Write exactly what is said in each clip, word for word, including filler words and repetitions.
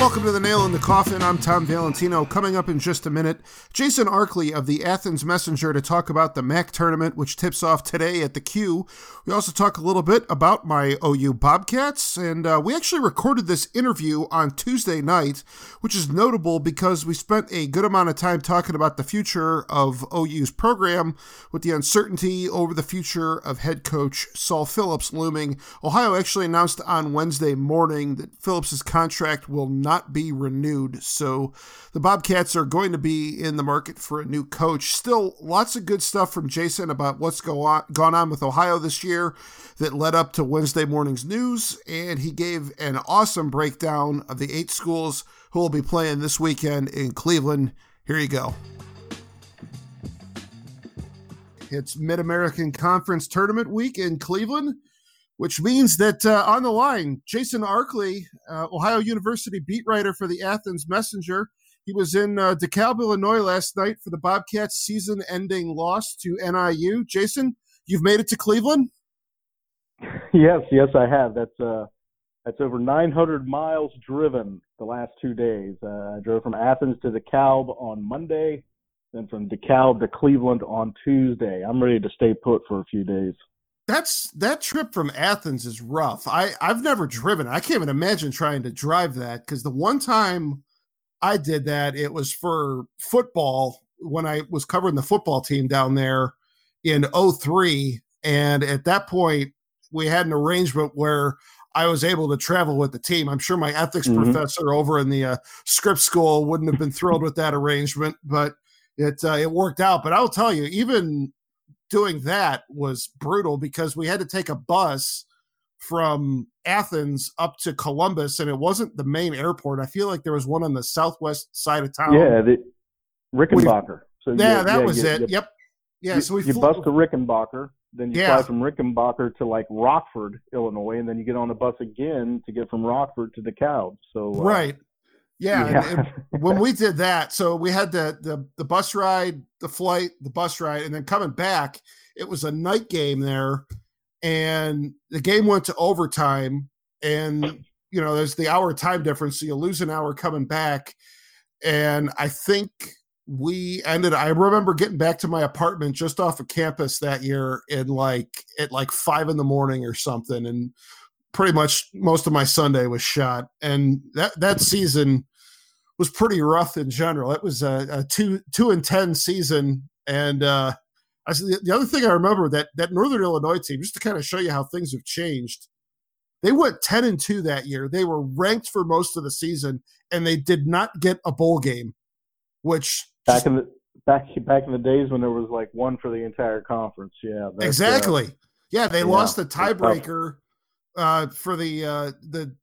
Welcome to The Nail in the Coffin. I'm Tom Valentino. Coming up in just a minute, Jason Arkley of the Athens Messenger to talk about the M A C tournament, which tips off today at The Q. We also talk a little bit about my O U Bobcats, and uh, we actually recorded this interview on Tuesday night, which is notable because we spent a good amount of time talking about the future of O U's program with the uncertainty over the future of head coach Saul Phillips looming. Ohio actually announced on Wednesday morning that Phillips' contract will not not be renewed, so the Bobcats are going to be in the market for a new coach. Still, lots of good stuff from Jason about what's go on, gone on with Ohio this year that led up to Wednesday morning's news, and he gave an awesome breakdown of the eight schools who will be playing this weekend in Cleveland. Here you go. It's Mid-American Conference Tournament Week in Cleveland, which means that uh, on the line, Jason Arkley, uh, Ohio University beat writer for the Athens Messenger. He was in uh, DeKalb, Illinois last night for the Bobcats' season-ending loss to N I U. Jason, you've made it to Cleveland? Yes, yes, I have. That's uh, that's over nine hundred miles driven the last two days. Uh, I drove from Athens to DeKalb on Monday, then from DeKalb to Cleveland on Tuesday. I'm ready to stay put for a few days. That's that trip from Athens is rough. I, I've never driven. I can't even imagine trying to drive that, because the one time I did that, it was for football when I was covering the football team down there in oh three. And at that point, we had an arrangement where I was able to travel with the team. I'm sure my ethics mm-hmm. professor over in the uh, script school wouldn't have been thrilled with that arrangement, but it uh, it worked out. But I'll tell you, even doing that was brutal, because we had to take a bus from Athens up to Columbus, and it wasn't the main airport. I feel like there was one on the southwest side of town. Yeah, the Rickenbacker. So yeah, you, that yeah, was you, it. You, yep. Yeah, you, so we you flew. bus to Rickenbacker, then you yeah. fly from Rickenbacker to like Rockford, Illinois, and then you get on the bus again to get from Rockford to DeKalb. So uh, right. Yeah, yeah. And, and when we did that, so we had the, the the bus ride, the flight, the bus ride, and then coming back, it was a night game there, and the game went to overtime, and, you know, there's the hour time difference, so you lose an hour coming back, and I think we ended, I remember getting back to my apartment just off of campus that year in like at like five in the morning or something, and pretty much most of my Sunday was shot, and that, that season was pretty rough in general. It was a, a two two and ten season, and uh, I, the other thing I remember that that Northern Illinois team, just to kind of show you how things have changed, they went ten and two that year. They were ranked for most of the season, and they did not get a bowl game. Which back in the back back in the days when there was like one for the entire conference, yeah, that's, exactly. Uh, yeah, they yeah, lost the tiebreaker uh, for the uh, the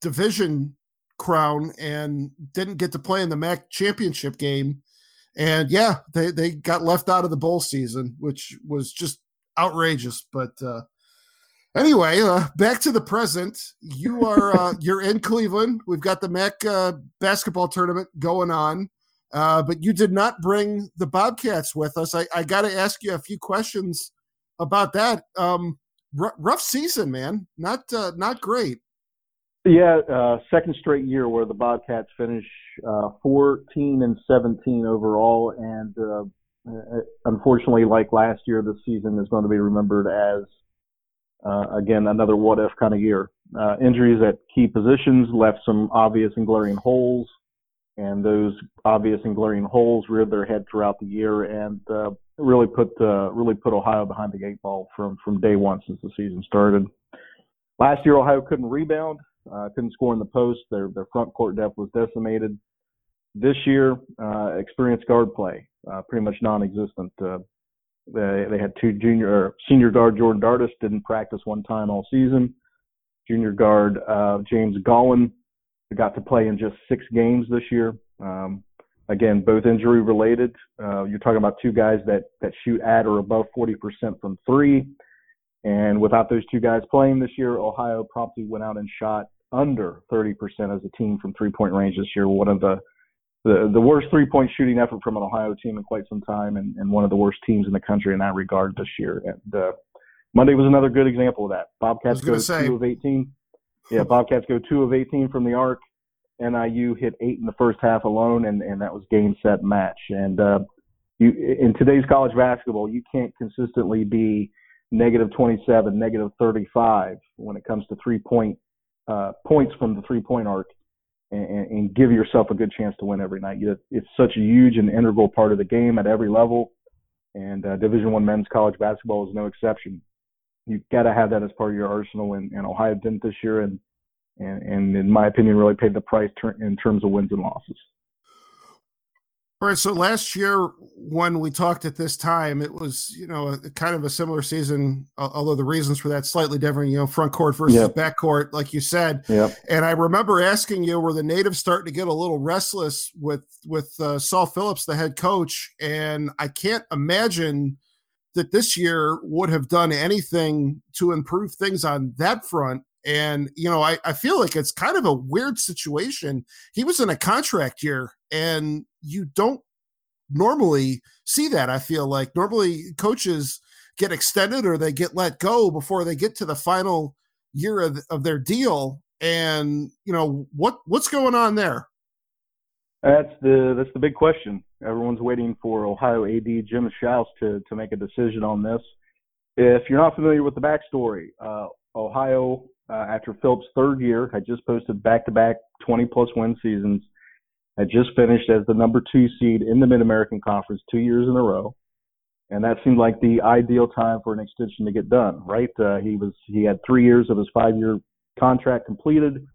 division crown and didn't get to play in the M A C championship game, and yeah they they got left out of the bowl season, which was just outrageous. But uh anyway uh back to the present. You are uh you're in Cleveland. We've got the M A C uh basketball tournament going on, uh but you did not bring the Bobcats with us. I, I gotta ask you a few questions about that. um r- rough season, man. Not uh not great. Yeah, uh, second straight year where the Bobcats finish uh, fourteen and seventeen overall, and uh, unfortunately, like last year, this season is going to be remembered as uh, again another what-if kind of year. Uh, injuries at key positions left some obvious and glaring holes, and those obvious and glaring holes reared their head throughout the year and uh, really put uh, really put Ohio behind the eight ball from from day one since the season started. Last year, Ohio couldn't rebound. Uh, couldn't score in the post. Their their front court depth was decimated. This year, uh, experienced guard play, uh, pretty much non-existent. Uh, they, they had two junior or senior guard Jordan Dartis didn't practice one time all season. Junior guard uh, James Gallan got to play in just six games this year. Um, Again, both injury related. Uh, you're talking about two guys that, that shoot at or above forty percent from three. And without those two guys playing this year, Ohio promptly went out and shot under thirty percent as a team from three-point range this year. One of the, the, the worst three-point shooting effort from an Ohio team in quite some time, and, and one of the worst teams in the country in that regard this year. And, uh, Monday was another good example of that. Bobcats go say. two of eighteen. Yeah, Bobcats go two of eighteen from the arc. N I U hit eight in the first half alone, and, and that was game, set, match. And uh, you, in today's college basketball, you can't consistently be negative twenty-seven, negative thirty-five when it comes to three-point uh, points from the three-point arc and, and give yourself a good chance to win every night. It's such a huge and integral part of the game at every level, and uh, Division One men's college basketball is no exception. You've got to have that as part of your arsenal, and, and Ohio didn't this year, and, and, and in my opinion, really paid the price ter- in terms of wins and losses. All right, so last year when we talked at this time, it was, you know, a, kind of a similar season, although the reasons for that slightly different, you know, front court versus yep. back court, like you said. Yep. And I remember asking you, were the natives starting to get a little restless with, with uh, Saul Phillips, the head coach? And I can't imagine – that this year would have done anything to improve things on that front. And, you know, I, I feel like it's kind of a weird situation. He was in a contract year, and you don't normally see that, I feel like. Normally coaches get extended or they get let go before they get to the final year of, of their deal. And, you know, what what's going on there? That's the that's the big question. Everyone's waiting for Ohio A D Jim Schaus to, to make a decision on this. If you're not familiar with the backstory, uh, Ohio, uh, after Phillips' third year, had just posted back-to-back twenty-plus win seasons, had just finished as the number two seed in the Mid-American Conference two years in a row, and that seemed like the ideal time for an extension to get done, right? Uh, he was he had three years of his five-year contract completed,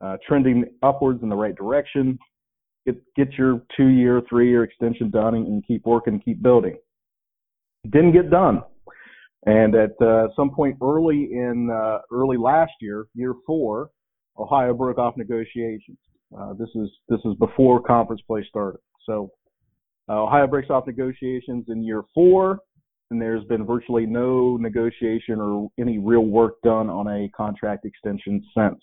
uh, trending upwards in the right direction. Get, get your two-year, three-year extension done and, and keep working, keep building. Didn't get done. And at uh, some point early in uh, early last year, year four, Ohio broke off negotiations. Uh, this is this is before conference play started. So uh, Ohio breaks off negotiations in year four, and there's been virtually no negotiation or any real work done on a contract extension since.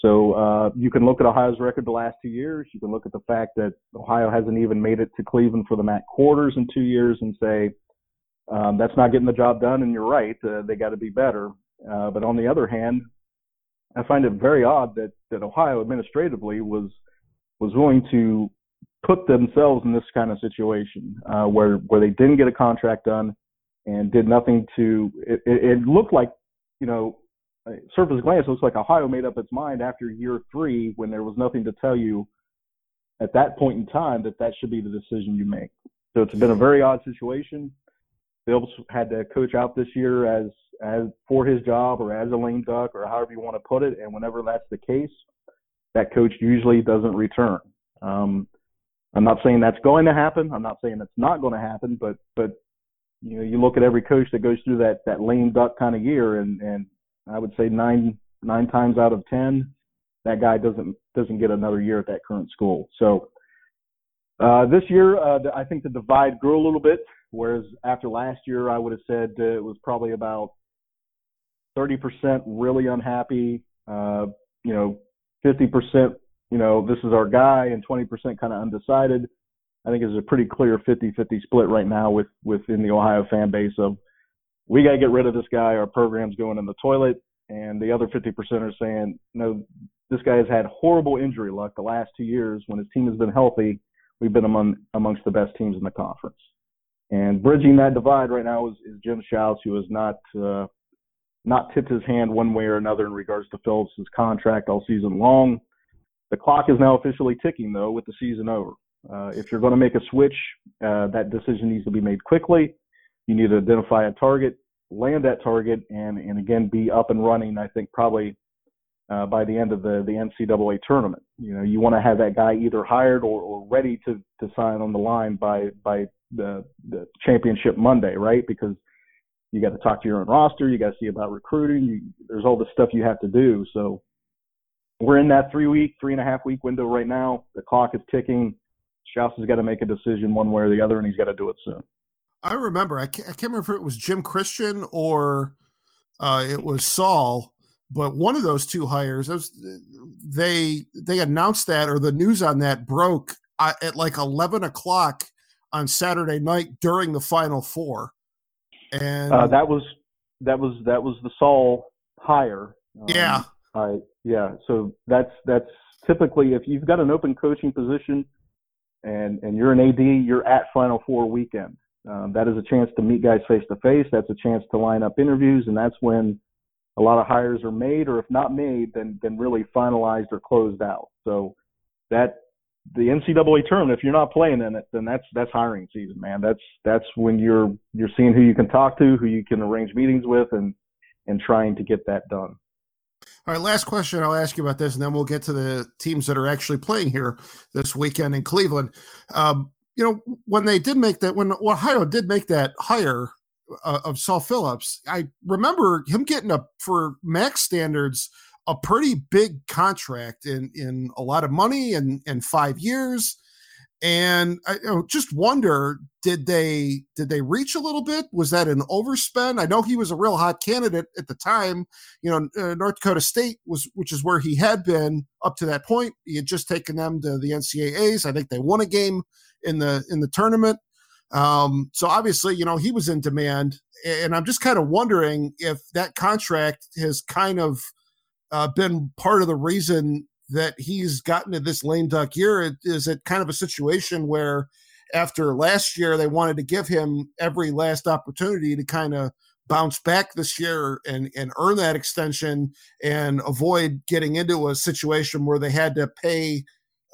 So uh, you can look at Ohio's record the last two years. You can look at the fact that Ohio hasn't even made it to Cleveland for the MAC quarters in two years and say, um, that's not getting the job done, and you're right. Uh, they got to be better. Uh, but on the other hand, I find it very odd that, that Ohio administratively was was willing to put themselves in this kind of situation uh, where, where they didn't get a contract done and did nothing to – it, it looked like, you know, surface glance, it looks like Ohio made up its mind after year three when there was nothing to tell you at that point in time that that should be the decision you make. So it's been a very odd situation. Phillips had to coach out this year as, as for his job or as a lame duck or however you want to put it. And whenever that's the case, that coach usually doesn't return. Um, I'm not saying that's going to happen. I'm not saying it's not going to happen, but, but you know, you look at every coach that goes through that, that lame duck kind of year and, and, I would say nine nine times out of ten, that guy doesn't doesn't get another year at that current school. So uh, this year, uh, I think the divide grew a little bit, whereas after last year, I would have said uh, it was probably about thirty percent really unhappy, uh, you know, fifty percent, you know, this is our guy, and twenty percent kind of undecided. I think it's a pretty clear fifty-fifty split right now with within the Ohio fan base of, we got to get rid of this guy. Our program's going in the toilet. And the other fifty percent are saying, no, this guy has had horrible injury luck the last two years. When his team has been healthy, we've been among amongst the best teams in the conference. And bridging that divide right now is, is Jim Schaus, who has not uh, not tipped his hand one way or another in regards to Phillips' contract all season long. The clock is now officially ticking, though, with the season over. Uh, if you're going to make a switch, uh, that decision needs to be made quickly. You need to identify a target, land that target, and, and again, be up and running, I think, probably uh, by the end of the, the N C double A tournament. You know, you want to have that guy either hired or, or ready to, to sign on the line by by the, the championship Monday, right? Because you got to talk to your own roster. You got to see about recruiting. You, there's all the stuff you have to do. So we're in that three-week, three-and-a-half-week window right now. The clock is ticking. Schaus has got to make a decision one way or the other, and he's got to do it soon. I remember, I can't, I can't remember if it was Jim Christian or uh, it was Saul, but one of those two hires, was, they they announced that, or the news on that broke at like eleven o'clock on Saturday night during the Final Four. And uh, that was that was that was the Saul hire. Um, yeah. I, yeah. So that's that's typically if you've got an open coaching position and and you're an A D, you're at Final Four weekend. Um, that is a chance to meet guys face to face. That's a chance to line up interviews, and that's when a lot of hires are made, or if not made, then then really finalized or closed out. So that the N C double A tournament, if you're not playing in it, then that's that's hiring season, man. That's that's when you're you're seeing who you can talk to, who you can arrange meetings with, and and trying to get that done. All right, last question I'll ask you about this, and then we'll get to the teams that are actually playing here this weekend in Cleveland. Um, you know, when they did make that, when Ohio did make that hire uh, of Saul Phillips, I remember him getting a, for M A C standards, a pretty big contract in, in a lot of money and, and five years. And I you know, just wonder, did they did they reach a little bit? Was that an overspend? I know he was a real hot candidate at the time. You know, uh, North Dakota State was, which is where he had been up to that point. He had just taken them to the N C double A's. I think they won a game in the in the tournament. Um, so obviously, you know, he was in demand. And I'm just kind of wondering if that contract has kind of uh, been part of the reason that he's gotten to this lame duck year. It, is it kind of a situation where after last year, they wanted to give him every last opportunity to kind of bounce back this year and, and earn that extension and avoid getting into a situation where they had to pay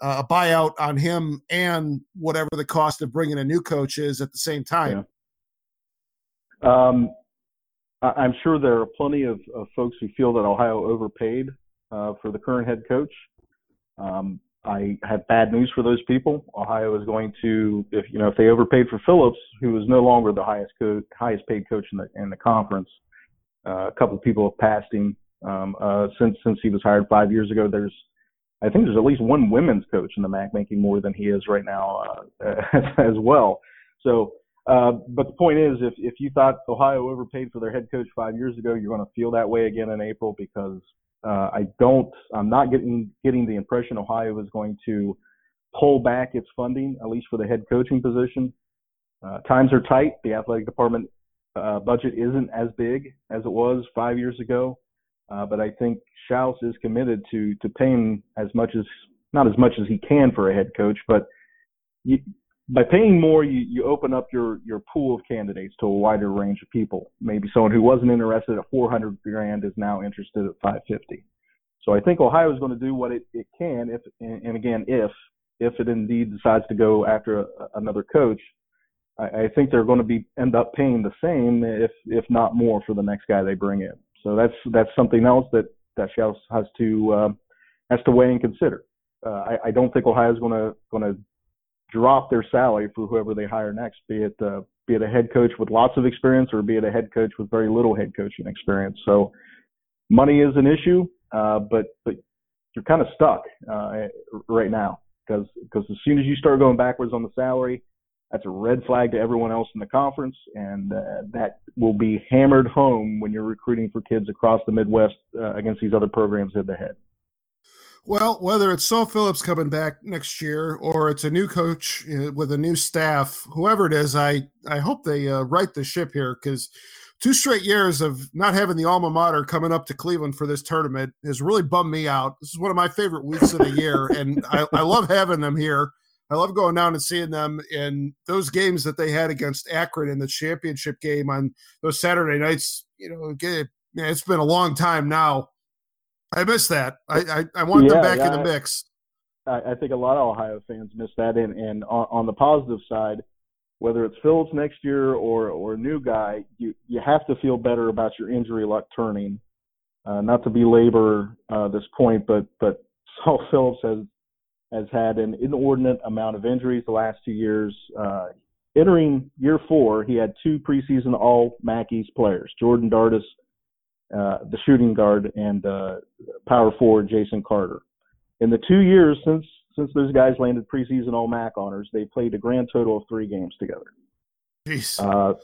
uh, a buyout on him and whatever the cost of bringing a new coach is at the same time? Yeah. Um, I, I'm sure there are plenty of, of folks who feel that Ohio overpaid Uh, for the current head coach. Um, I have bad news for those people. Ohio is going to, if you know, if they overpaid for Phillips, who is no longer the highest co- highest paid coach in the in the conference. Uh, a couple of people have passed him um, uh, since since he was hired five years ago. There's, I think, there's at least one women's coach in the M A C making more than he is right now uh, as, as well. So, uh, but the point is, if if you thought Ohio overpaid for their head coach five years ago, you're going to feel that way again in April because. Uh, I don't. I'm not getting getting the impression Ohio is going to pull back its funding, at least for the head coaching position. Uh, times are tight. The athletic department uh, budget isn't as big as it was five years ago, uh, but I think Schaus is committed to to paying as much as not as much as he can for a head coach, but you, by paying more, you, you open up your your pool of candidates to a wider range of people. Maybe someone who wasn't interested at four hundred grand is now interested at five fifty. So I think Ohio is going to do what it, it can, if and, and again, if if it indeed decides to go after a, another coach, I, I think they're going to be end up paying the same, if if not more, for the next guy they bring in. So that's that's something else that that Schaus has to uh, has to weigh and consider. Uh, I, I don't think Ohio is going to going to drop their salary for whoever they hire next, be it uh, be it a head coach with lots of experience or be it a head coach with very little head coaching experience. So money is an issue, uh, but but you're kind of stuck uh, right now because because as soon as you start going backwards on the salary, that's a red flag to everyone else in the conference, and uh, that will be hammered home when you're recruiting for kids across the Midwest uh, against these other programs head to head. Well, whether it's Saul Phillips coming back next year or it's a new coach with a new staff, whoever it is, I, I hope they uh, right the ship here, because two straight years of not having the alma mater coming up to Cleveland for this tournament has really bummed me out. This is one of my favorite weeks of the year, and I, I love having them here. I love going down and seeing them in those games that they had against Akron in the championship game on those Saturday nights. You know, it's been a long time now. I miss that. I, I, I want yeah, them back yeah, in the mix. I, I think a lot of Ohio fans miss that. And, and on, on the positive side, whether it's Phillips next year or, or a new guy, you, you have to feel better about your injury luck turning. Uh, not to belabor uh, this point, but, but Saul Phillips has, has had an inordinate amount of injuries the last two years. Uh, entering year four, he had two preseason all M A C East players, Jordan Dartis, Uh, the shooting guard, and uh, power forward Jason Carter. In the two years since Since those guys landed preseason All-M A C honors, they played a grand total of three games together. Jeez. Uh,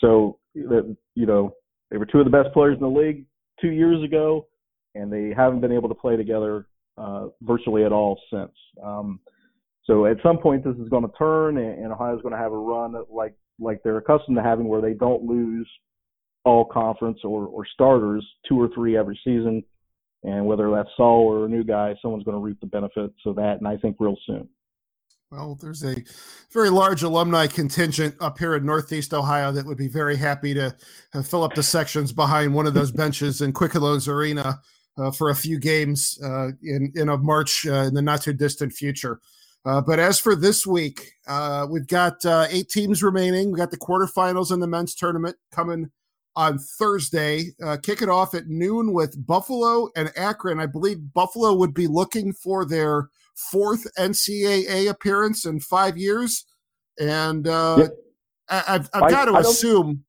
so, you know, they were two of the best players in the league two years ago, and they haven't been able to play together uh, virtually at all since. Um, so at some point, this is going to turn, and, and Ohio's going to have a run like like they're accustomed to having, where they don't lose all conference or, or starters two or three every season. And whether that's Saul or a new guy, someone's going to reap the benefits of that, and I think real soon. Well, there's a very large alumni contingent up here in Northeast Ohio that would be very happy to fill up the sections behind one of those benches in Quicken Loans Arena uh, for a few games uh, in, in a March uh, in the not-too-distant future. Uh, but as for this week, uh, we've got uh, eight teams remaining. We've got the quarterfinals in the men's tournament coming on Thursday, uh, kick it off at noon with Buffalo and Akron. I believe Buffalo would be looking for their fourth N C double A appearance in five years. And uh, yep. I, I've, I've I, got to I assume.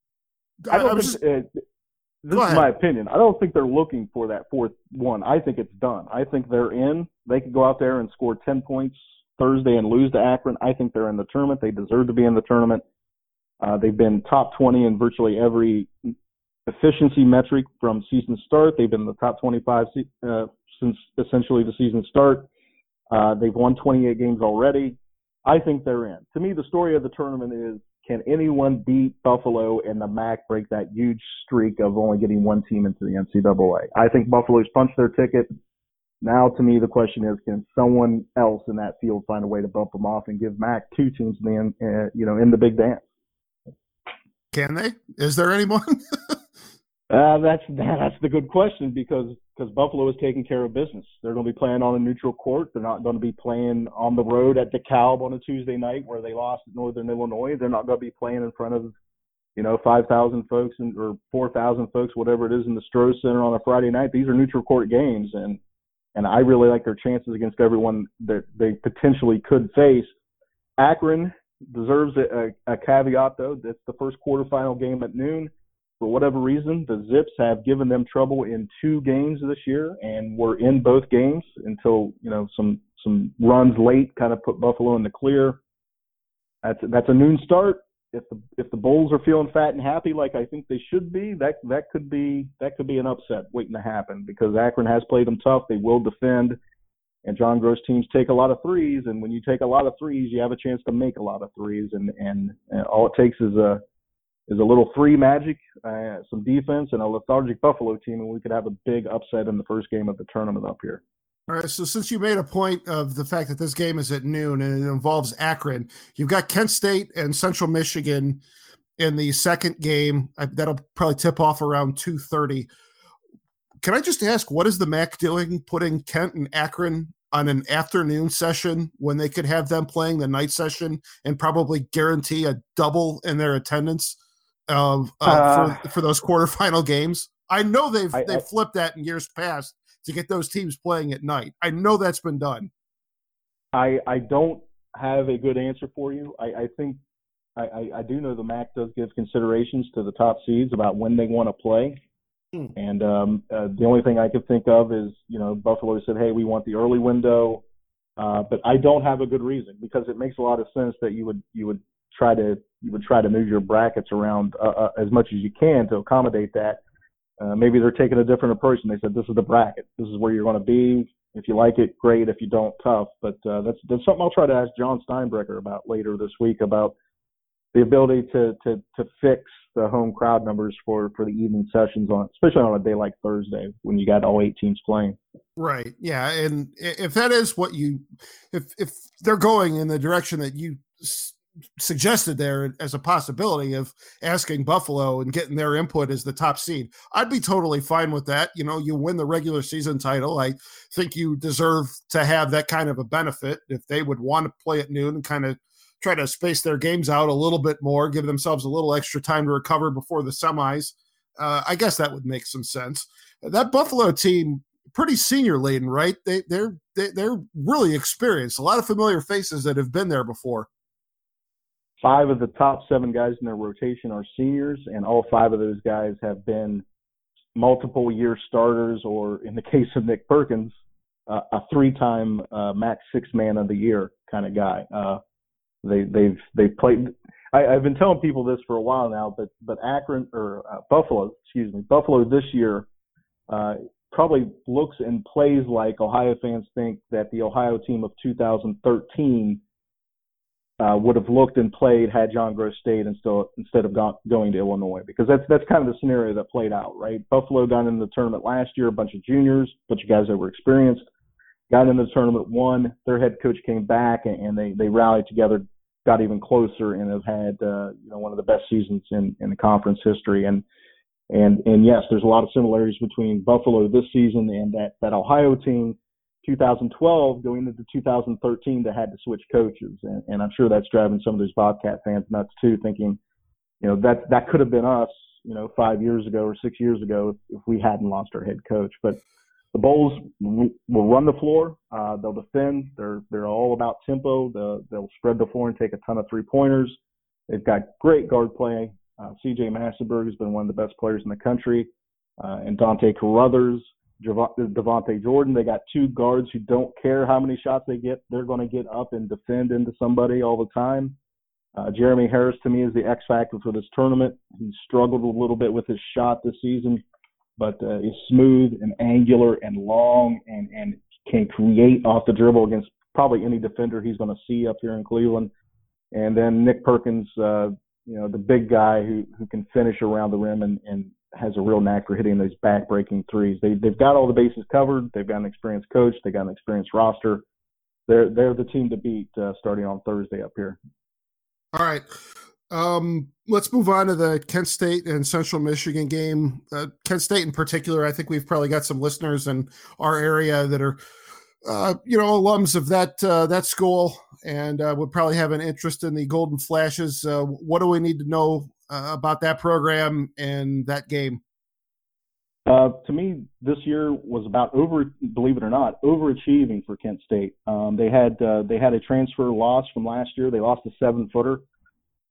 I don't I, think, just, uh, this is my opinion. I don't think they're looking for that fourth one. I think it's done. I think they're in. They could go out there and score ten points Thursday and lose to Akron. I think they're in the tournament. They deserve to be in the tournament. Uh, they've been top twenty in virtually every efficiency metric from season start. They've been in the top twenty-five uh, since essentially the season start. Uh, they've won twenty-eight games already. I think they're in. To me, the story of the tournament is, can anyone beat Buffalo and the M A C break that huge streak of only getting one team into the N C double A? I think Buffalo's punched their ticket. Now, to me, the question is, can someone else in that field find a way to bump them off and give M A C two teams in the, uh, you know, in the big dance? Can they? Is there anyone? uh, that's that's the good question, because because Buffalo is taking care of business. They're going to be playing on a neutral court. They're not going to be playing on the road at DeKalb on a Tuesday night where they lost at Northern Illinois. They're not going to be playing in front of, you know, five thousand folks and, or four thousand folks, whatever it is, in the Stroh Center on a Friday night. These are neutral court games, and, and I really like their chances against everyone that they potentially could face. Akron deserves a, a caveat, though. That's the first quarterfinal game at noon. For whatever reason, the Zips have given them trouble in two games this year, and were in both games until, you know, some some runs late kind of put Buffalo in the clear. That's that's a noon start. If the if the Bulls are feeling fat and happy like I think they should be, that that could be that could be an upset waiting to happen, because Akron has played them tough. They will defend. And John Groce teams take a lot of threes, and when you take a lot of threes, you have a chance to make a lot of threes. And, and, and all it takes is a is a little three magic, uh, some defense, and a lethargic Buffalo team, and we could have a big upset in the first game of the tournament up here. All right, so since you made a point of the fact that this game is at noon and it involves Akron, you've got Kent State and Central Michigan in the second game. That'll probably tip off around two thirty. Can I just ask, what is the M A C doing putting Kent and Akron on an afternoon session when they could have them playing the night session and probably guarantee a double in their attendance of, uh, uh, for, for those quarterfinal games? I know they've I, they've I, flipped that in years past to get those teams playing at night. I know that's been done. I I don't have a good answer for you. I, I think I, I, I do know the M A C does give considerations to the top seeds about when they want to play. And um, uh, the only thing I could think of is, you know, Buffalo said, hey, we want the early window. Uh, but I don't have a good reason, because it makes a lot of sense that you would you would try to you would try to move your brackets around uh, uh, as much as you can to accommodate that. Uh, maybe they're taking a different approach, and they said, this is the bracket. This is where you're going to be. If you like it, great. If you don't, tough. But uh, that's, that's something I'll try to ask John Steinbrecher about later this week, about the ability to to to fix the home crowd numbers for, for the evening sessions, on especially on a day like Thursday when you got all eight teams playing. Right. Yeah. And if that is what you, if, if they're going in the direction that you s- suggested there as a possibility of asking Buffalo and getting their input as the top seed, I'd be totally fine with that. You know, you win the regular season title. I think you deserve to have that kind of a benefit. If they would want to play at noon and kind of try to space their games out a little bit more, give themselves a little extra time to recover before the semis. Uh, I guess that would make some sense. That Buffalo team, pretty senior laden, right? They, they're they, they're really experienced. A lot of familiar faces that have been there before. Five of the top seven guys in their rotation are seniors, and all five of those guys have been multiple year starters, or in the case of Nick Perkins, uh, a three-time uh, M A C Six Man of the Year kind of guy. Uh, they they've they've played. I, I've been telling people this for a while now, but but Akron or uh, Buffalo, excuse me, Buffalo this year uh, probably looks and plays like Ohio fans think that the Ohio team of two thousand thirteen uh, would have looked and played had John Groce stayed and still, instead of go, going to Illinois, because that's that's kind of the scenario that played out, right? Buffalo got into the tournament last year, a bunch of juniors, a bunch of guys that were experienced, got into the tournament, won. Their head coach came back, and, and they, they rallied together, got even closer, and have had uh, you know one of the best seasons in, in the conference history. And and and yes, there's a lot of similarities between Buffalo this season and that, that Ohio team, two thousand twelve going into two thousand thirteen, that had to switch coaches. And, and I'm sure that's driving some of those Bobcat fans nuts too, thinking, you know, that that could have been us, you know, five years ago or six years ago if we hadn't lost our head coach. But the Bulls will run the floor. Uh, they'll defend. They're they're all about tempo. The, they'll spread the floor and take a ton of three-pointers. They've got great guard play. Uh, C J. Massinburg has been one of the best players in the country. Uh, and Dante Carruthers, Jav- Devontae Jordan. They got two guards who don't care how many shots they get. They're going to get up and defend into somebody all the time. Uh, Jeremy Harris, to me, is the X factor for this tournament. He struggled a little bit with his shot this season, but uh, is smooth and angular and long and, and can create off the dribble against probably any defender he's going to see up here in Cleveland. And then Nick Perkins, uh, you know, the big guy who, who can finish around the rim and, and has a real knack for hitting those back-breaking threes. They, they've got all the bases covered. They've got an experienced coach. They've got an experienced roster. They're, they're the team to beat uh, starting on Thursday up here. All right. Um, let's move on to the Kent State and Central Michigan game. Uh, Kent State in particular, I think we've probably got some listeners in our area that are, uh, you know, alums of that uh, that school, and uh, would probably have an interest in the Golden Flashes. Uh, what do we need to know uh, about that program and that game? Uh, to me, this year was about over, believe it or not, overachieving for Kent State. Um, they had uh, they had a transfer loss from last year. They lost a seven footer.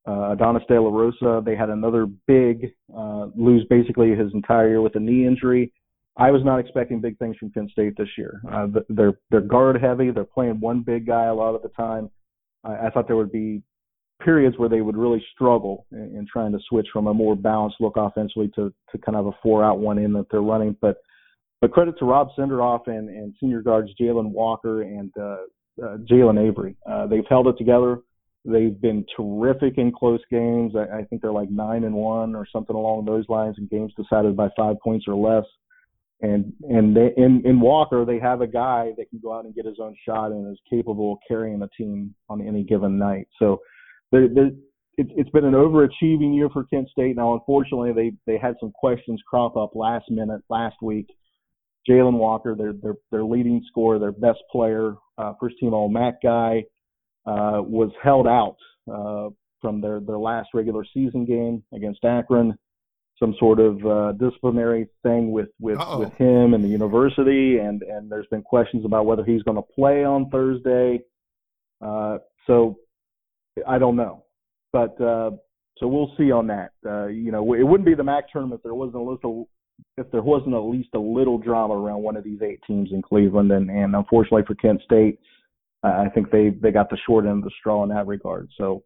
Uh, Adonis De La Rosa, they had another big uh, lose basically his entire year with a knee injury. I was not expecting big things from Kent State this year. Uh, they're they're guard heavy. They're playing one big guy a lot of the time. I, I thought there would be periods where they would really struggle in, in trying to switch from a more balanced look offensively to, to kind of a four out one in that they're running. But but credit to Rob Senderoff and, and senior guards Jalen Walker and uh, uh, Jalen Avery. Uh, they've held it together. They've been terrific in close games. I, I think they're like nine and one or something along those lines, in games decided by five points or less. And and they, in in Walker, they have a guy that can go out and get his own shot and is capable of carrying a team on any given night. So they're, they're, it, it's been an overachieving year for Kent State. Now, unfortunately, they they had some questions crop up last minute last week. Jalen Walker, their their their leading scorer, their best player, uh, first team All M A C guy, Uh, was held out uh, from their, their last regular season game against Akron, some sort of uh, disciplinary thing with, with, with him and the university, and, and there's been questions about whether he's going to play on Thursday. Uh, so I don't know. But uh, so we'll see on that. Uh, you know, it wouldn't be the M A C tournament if there wasn't a little, if there wasn't at least a little drama around one of these eight teams in Cleveland, and, and unfortunately for Kent State, I think they, they got the short end of the straw in that regard. So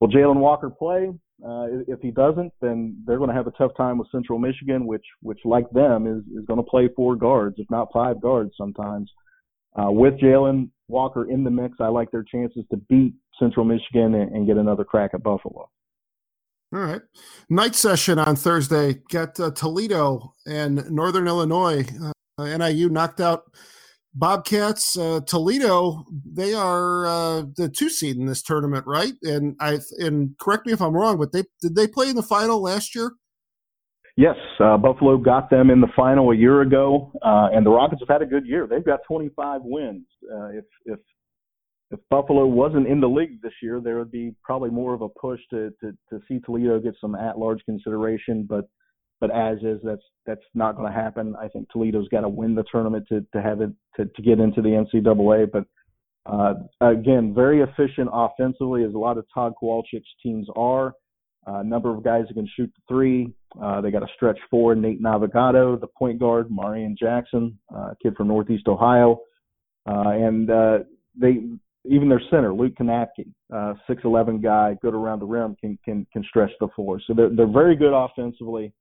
will Jalen Walker play? Uh, if he doesn't, then they're going to have a tough time with Central Michigan, which, which like them, is, is going to play four guards, if not five guards sometimes. Uh, with Jalen Walker in the mix, I like their chances to beat Central Michigan and, and get another crack at Buffalo. All right. Night session on Thursday. Got uh, Toledo and Northern Illinois. Uh, N I U knocked out Bobcats. uh, Toledo, they are uh, the two seed in this tournament, right? And I and correct me if I'm wrong, but they did they play in the final last year? Yes, uh, Buffalo got them in the final a year ago, uh, and the Rockets have had a good year. They've got twenty-five wins. Uh, if if if Buffalo wasn't in the league this year, there would be probably more of a push to to, to see Toledo get some at-large consideration, but. But as is, that's that's not going to happen. I think Toledo's got to win the tournament to, to have it to, to get into the N C double A. But uh, again, very efficient offensively, as a lot of Todd Kowalczyk's teams are. A uh, number of guys who can shoot the three. Uh, they got a stretch four, Nate Navigato, the point guard, Marion Jackson, uh, kid from Northeast Ohio. Uh, and uh, they even their center, Luke Kanapke, uh, six eleven guy, good around the rim, can can can stretch the floor. So they're they're very good offensively.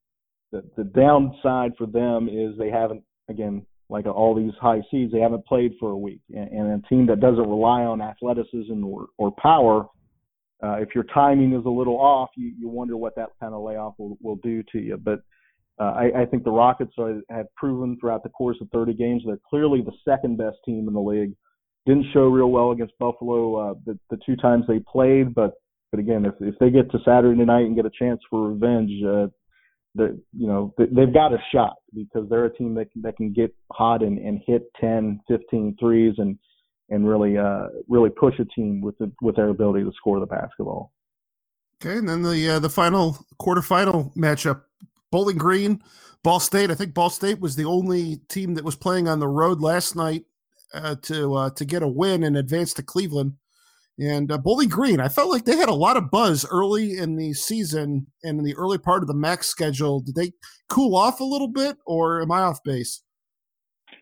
The, the downside for them is they haven't, again, like all these high seeds, they haven't played for a week. And, and a team that doesn't rely on athleticism or, or power, uh, if your timing is a little off, you, you wonder what that kind of layoff will, will do to you. But uh, I, I think the Rockets are, have proven throughout the course of thirty games, they're clearly the second best team in the league. Didn't show real well against Buffalo uh, the, the two times they played. But, but again, if, if they get to Saturday night and get a chance for revenge, uh, you know, they've got a shot because they're a team that can, that can get hot and, and hit ten, fifteen threes and, and really uh, really push a team with the, with their ability to score the basketball. Okay, and then the uh, the final quarterfinal matchup, Bowling Green, Ball State. I think Ball State was the only team that was playing on the road last night uh, to uh, to get a win and advance to Cleveland. And uh, Bowling Green, I felt like they had a lot of buzz early in the season and in the early part of the M A C schedule. Did they cool off a little bit, or am I off base?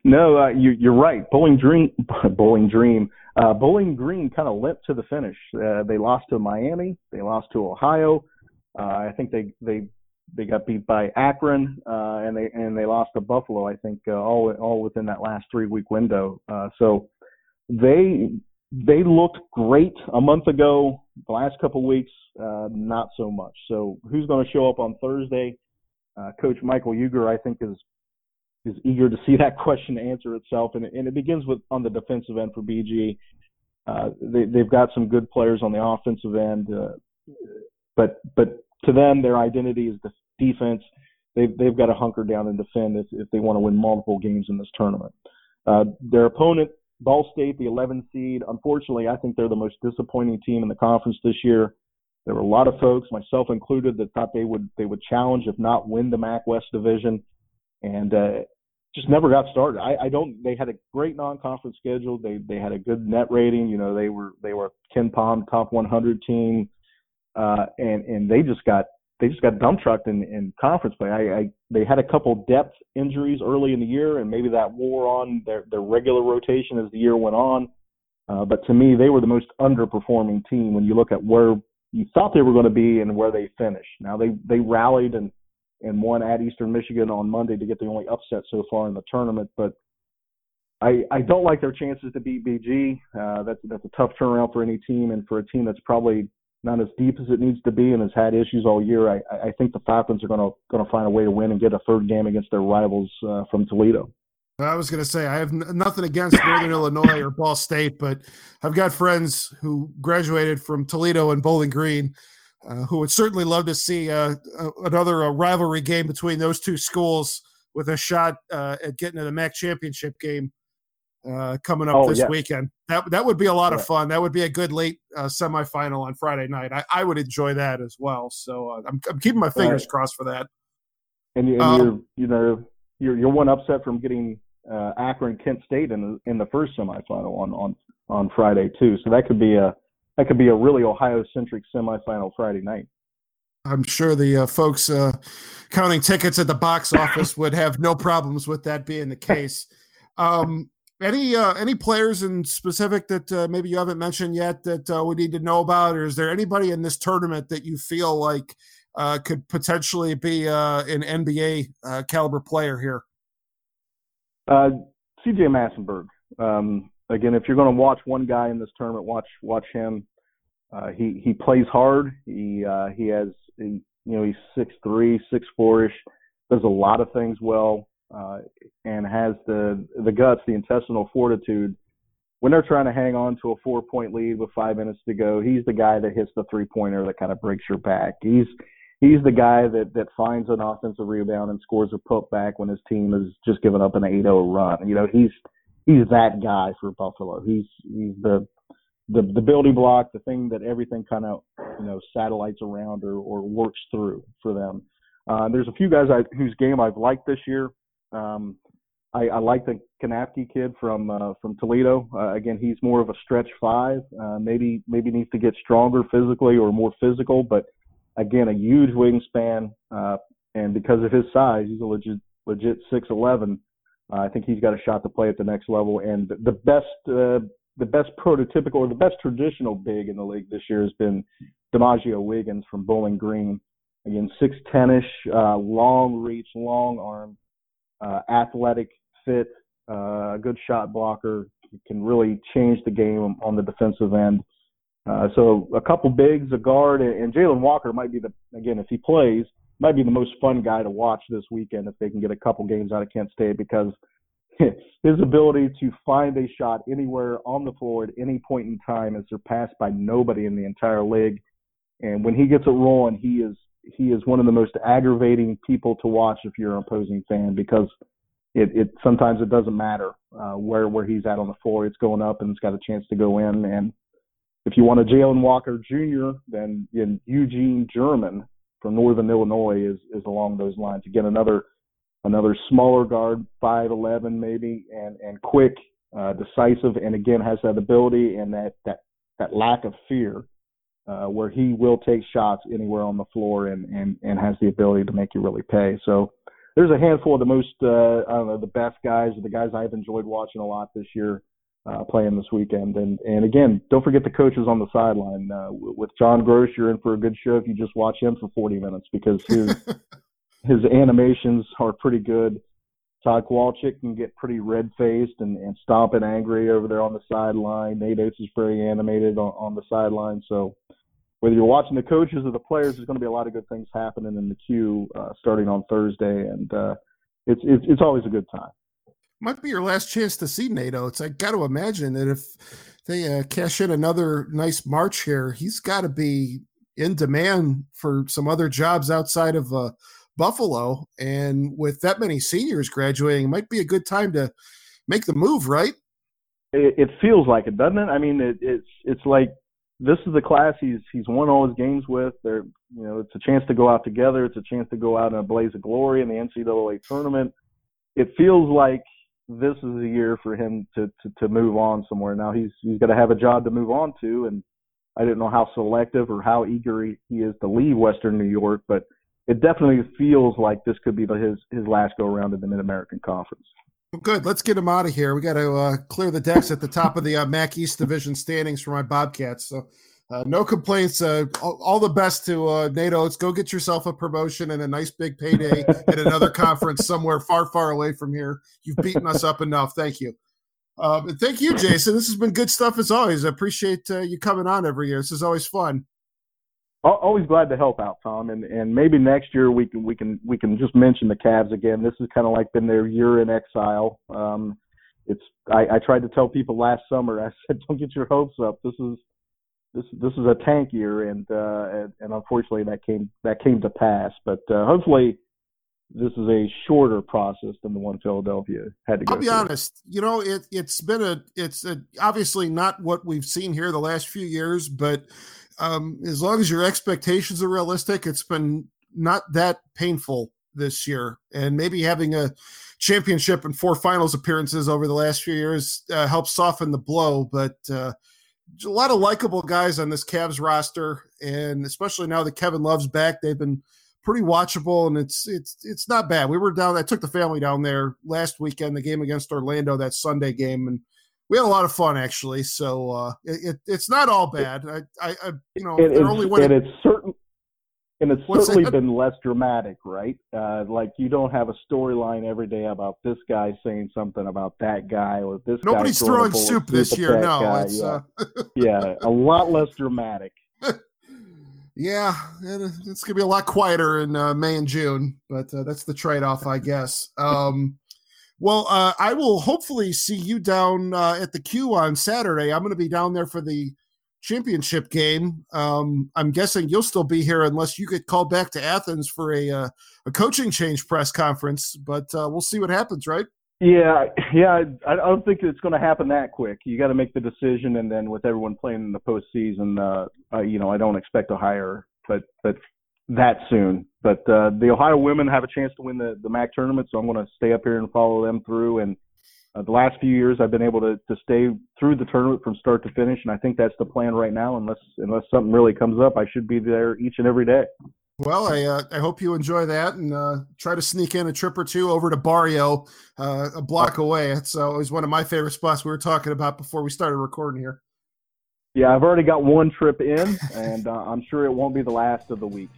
No, uh, you, you're right. Bowling Green, Bowling Green, uh, Bowling Green kind of limped to the finish. Uh, they lost to Miami. They lost to Ohio. Uh, I think they they they got beat by Akron, uh, and they and they lost to Buffalo. I think uh, all all within that last three week window. Uh, so they. They looked great a month ago. The last couple weeks, uh, not so much. So who's going to show up on Thursday? Uh, Coach Michael Uger, I think, is is eager to see that question answer itself, and, and it begins with on the defensive end for B G. Uh, they, they've got some good players on the offensive end, uh, but but to them, their identity is the defense. They've they've got to hunker down and defend if, if they want to win multiple games in this tournament. Uh, their opponent, Ball State, the eleven seed. Unfortunately, I think they're the most disappointing team in the conference this year. There were a lot of folks, myself included, that thought they would they would challenge, if not win, the M A C West division, and uh, just never got started. I, I don't. They had a great non-conference schedule. They they had a good net rating. You know, they were they were Ken Palm top one hundred team, uh, and and they just got they just got dump trucked in, in conference play. I, I they had a couple depth injuries early in the year, and maybe that wore on their, their regular rotation as the year went on. Uh, but to me, they were the most underperforming team when you look at where you thought they were going to be and where they finished. Now they they rallied and and won at Eastern Michigan on Monday to get the only upset so far in the tournament. But I I don't like their chances to beat B G. Uh, that's that's a tough turnaround for any team, and for a team that's probably not as deep as it needs to be and has had issues all year. I, I think the Falcons are going to going to find a way to win and get a third game against their rivals uh, from Toledo. I was going to say, I have n- nothing against Northern Illinois or Ball State, but I've got friends who graduated from Toledo and Bowling Green uh, who would certainly love to see uh, a, another a rivalry game between those two schools with a shot uh, at getting to the M A C championship game Uh, coming up oh, this yes. weekend. That that would be a lot yeah. of fun. That would be a good late uh, semifinal on Friday night. I, I would enjoy that as well. So uh, I'm I'm keeping my fingers right. crossed for that. And, and um, you're you know you're you're one upset from getting uh, Akron Kent State in the, in the first semifinal on, on on Friday too. So that could be a that could be a really Ohio centric semifinal Friday night. I'm sure the uh, folks uh, counting tickets at the box office would have no problems with that being the case. Um, Any uh, any players in specific that uh, maybe you haven't mentioned yet that uh, we need to know about, or is there anybody in this tournament that you feel like uh, could potentially be uh, an N B A uh, caliber player here? Uh, C J Massinburg. Um, again, if you're going to watch one guy in this tournament, watch watch him. Uh, he he plays hard. He uh, he has he, you know he's six three, six four ish. Does a lot of things well. Uh, and has the the guts, the intestinal fortitude. When they're trying to hang on to a four-point lead with five minutes to go, he's the guy that hits the three-pointer that kind of breaks your back. He's he's the guy that, that finds an offensive rebound and scores a putback when his team has just given up an eight oh run. You know, he's he's that guy for Buffalo. He's he's the the, the building block, the thing that everything kind of you know satellites around or, or works through for them. Uh, there's a few guys I, whose game I've liked this year. Um, I, I like the Kanapke kid from uh, from Toledo. Uh, again, he's more of a stretch five. Uh, maybe maybe needs to get stronger physically or more physical. But again, a huge wingspan, uh, and because of his size, he's a legit legit six eleven. Uh, I think he's got a shot to play at the next level. And the best uh, the best prototypical or the best traditional big in the league this year has been DiMaggio Wiggins from Bowling Green. Again, six ten-ish, uh, long reach, long arm, uh, athletic fit, uh, good shot blocker. He can really change the game on the defensive end. Uh, so a couple bigs, a guard, and, and Jalen Walker might be the, again, if he plays, might be the most fun guy to watch this weekend if they can get a couple games out of Kent State, because his ability to find a shot anywhere on the floor at any point in time is surpassed by nobody in the entire league. And when he gets it rolling, he is he is one of the most aggravating people to watch if you're an opposing fan, because it, it sometimes it doesn't matter uh, where where he's at on the floor. It's going up and it's got a chance to go in. And if you want a Jalen Walker Junior, then Eugene German from Northern Illinois is, is along those lines. Again, another another smaller guard, five eleven maybe, and, and quick, uh, decisive, and again has that ability and that, that, that lack of fear uh, where he will take shots anywhere on the floor and, and, and has the ability to make you really pay. So there's a handful of the most, uh, I don't know, the best guys, the guys I've enjoyed watching a lot this year uh, playing this weekend. And, and again, don't forget the coaches on the sideline. Uh, with John Groce, you're in for a good show if you just watch him for forty minutes, because his – his animations are pretty good. Todd Kowalczyk can get pretty red-faced and, and stomping angry over there on the sideline. Nate Oats is very animated on, on the sideline. So whether you're watching the coaches or the players, there's going to be a lot of good things happening in the Q uh, starting on Thursday, and uh, it's, it's it's always a good time. Might be your last chance to see Nate Oats. I got to imagine that if they uh, cash in another nice March here, he's got to be in demand for some other jobs outside of uh, – Buffalo, and with that many seniors graduating, it might be a good time to make the move, right? It, it feels like it, doesn't it? I mean, it, it's it's like this is the class he's he's won all his games with. They're, you know, it's a chance to go out together. It's a chance to go out in a blaze of glory in the N C double A tournament. It feels like this is the year for him to to, to move on somewhere. Now he's he's got to have a job to move on to, and I don't know how selective or how eager he, he is to leave Western New York, but it definitely feels like this could be his his last go-around in the Mid-American Conference. Well, good. Let's get him out of here. We got to uh, clear the decks at the top of the uh, MAC East Division standings for my Bobcats. So uh, no complaints. Uh, all, all the best to uh, Nate Oats. Go get yourself a promotion and a nice big payday at another conference somewhere far, far away from here. You've beaten us up enough. Thank you. Uh, and thank you, Jason. This has been good stuff as always. I appreciate uh, you coming on every year. This is always fun. Always glad to help out, Tom, and, and maybe next year we can we can we can just mention the Cavs again. This has kind of like been their year in exile. Um, it's I, I tried to tell people last summer. I said, don't get your hopes up. This is this this is a tank year, and uh, and, and unfortunately that came that came to pass. But uh, hopefully this is a shorter process than the one Philadelphia had to go through. I'll be honest. You know, it, it's been a it's a, obviously not what we've seen here the last few years, but um, as long as your expectations are realistic, it's been not that painful this year. And maybe having a championship and four finals appearances over the last few years uh, helps soften the blow. But uh, a lot of likable guys on this Cavs roster, and especially now that Kevin Love's back, they've been pretty watchable, and it's it's it's not bad. We were down. I took the family down there last weekend, the game against Orlando, that Sunday game, and we had a lot of fun actually. So uh, it it's not all bad. I I, I you know it, they're only winning. And it's certain and it's What's certainly that? been less dramatic, right? Uh, like you don't have a storyline every day about this guy saying something about that guy or this. Nobody's guy throwing soup this year. No, guy. it's yeah. Uh... yeah, a lot less dramatic. Yeah, it's going to be a lot quieter in uh, May and June, but uh, that's the trade-off, I guess. Um, well, uh, I will hopefully see you down uh, at the Q on Saturday. I'm going to be down there for the championship game. Um, I'm guessing you'll still be here unless you get called back to Athens for a, uh, a coaching change press conference, but uh, we'll see what happens, right? Yeah, yeah. I, I don't think it's going to happen that quick. You got to make the decision, and then with everyone playing in the postseason, uh, uh, you know, I don't expect to hire, but but that soon. But uh, the Ohio women have a chance to win the, the MAC tournament, so I'm going to stay up here and follow them through. And uh, the last few years, I've been able to, to stay through the tournament from start to finish, and I think that's the plan right now. Unless unless something really comes up, I should be there each and every day. Well, I uh, I hope you enjoy that, and uh, try to sneak in a trip or two over to Barrio, uh, a block away. It's always one of my favorite spots we were talking about before we started recording here. Yeah, I've already got one trip in, and uh, I'm sure it won't be the last of the week.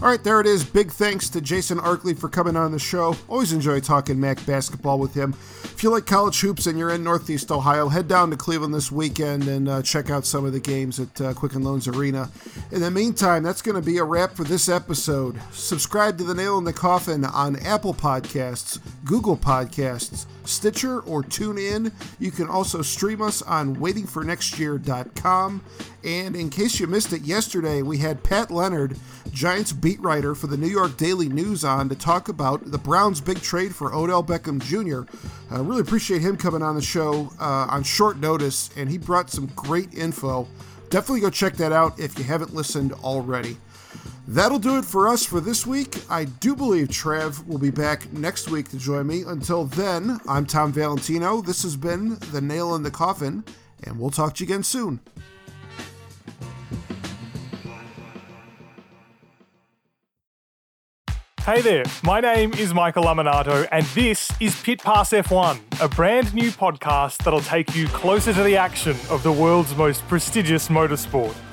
All right, there it is. Big thanks to Jason Arkley for coming on the show. Always enjoy talking M A C basketball with him. If you like college hoops and you're in Northeast Ohio, head down to Cleveland this weekend and uh, check out some of the games at uh, Quicken Loans Arena. In the meantime, that's going to be a wrap for this episode. Subscribe to The Nail in the Coffin on Apple Podcasts, Google Podcasts, Stitcher, or TuneIn. You can also stream us on waiting for next year dot com. And in case you missed it yesterday, we had Pat Leonard, Giants beat writer for the New York Daily News, on to talk about the Browns' big trade for Odell Beckham Junior I uh, really appreciate him coming on the show uh, on short notice, and he brought some great info. Definitely go check that out if you haven't listened already. That'll do it for us for this week. I do believe Trev will be back next week to join me. Until then, I'm Tom Valentino. This has been The Nail in the Coffin, and we'll talk to you again soon. Hey there, my name is Michael Laminato, and this is Pit Pass F one, a brand new podcast that'll take you closer to the action of the world's most prestigious motorsport.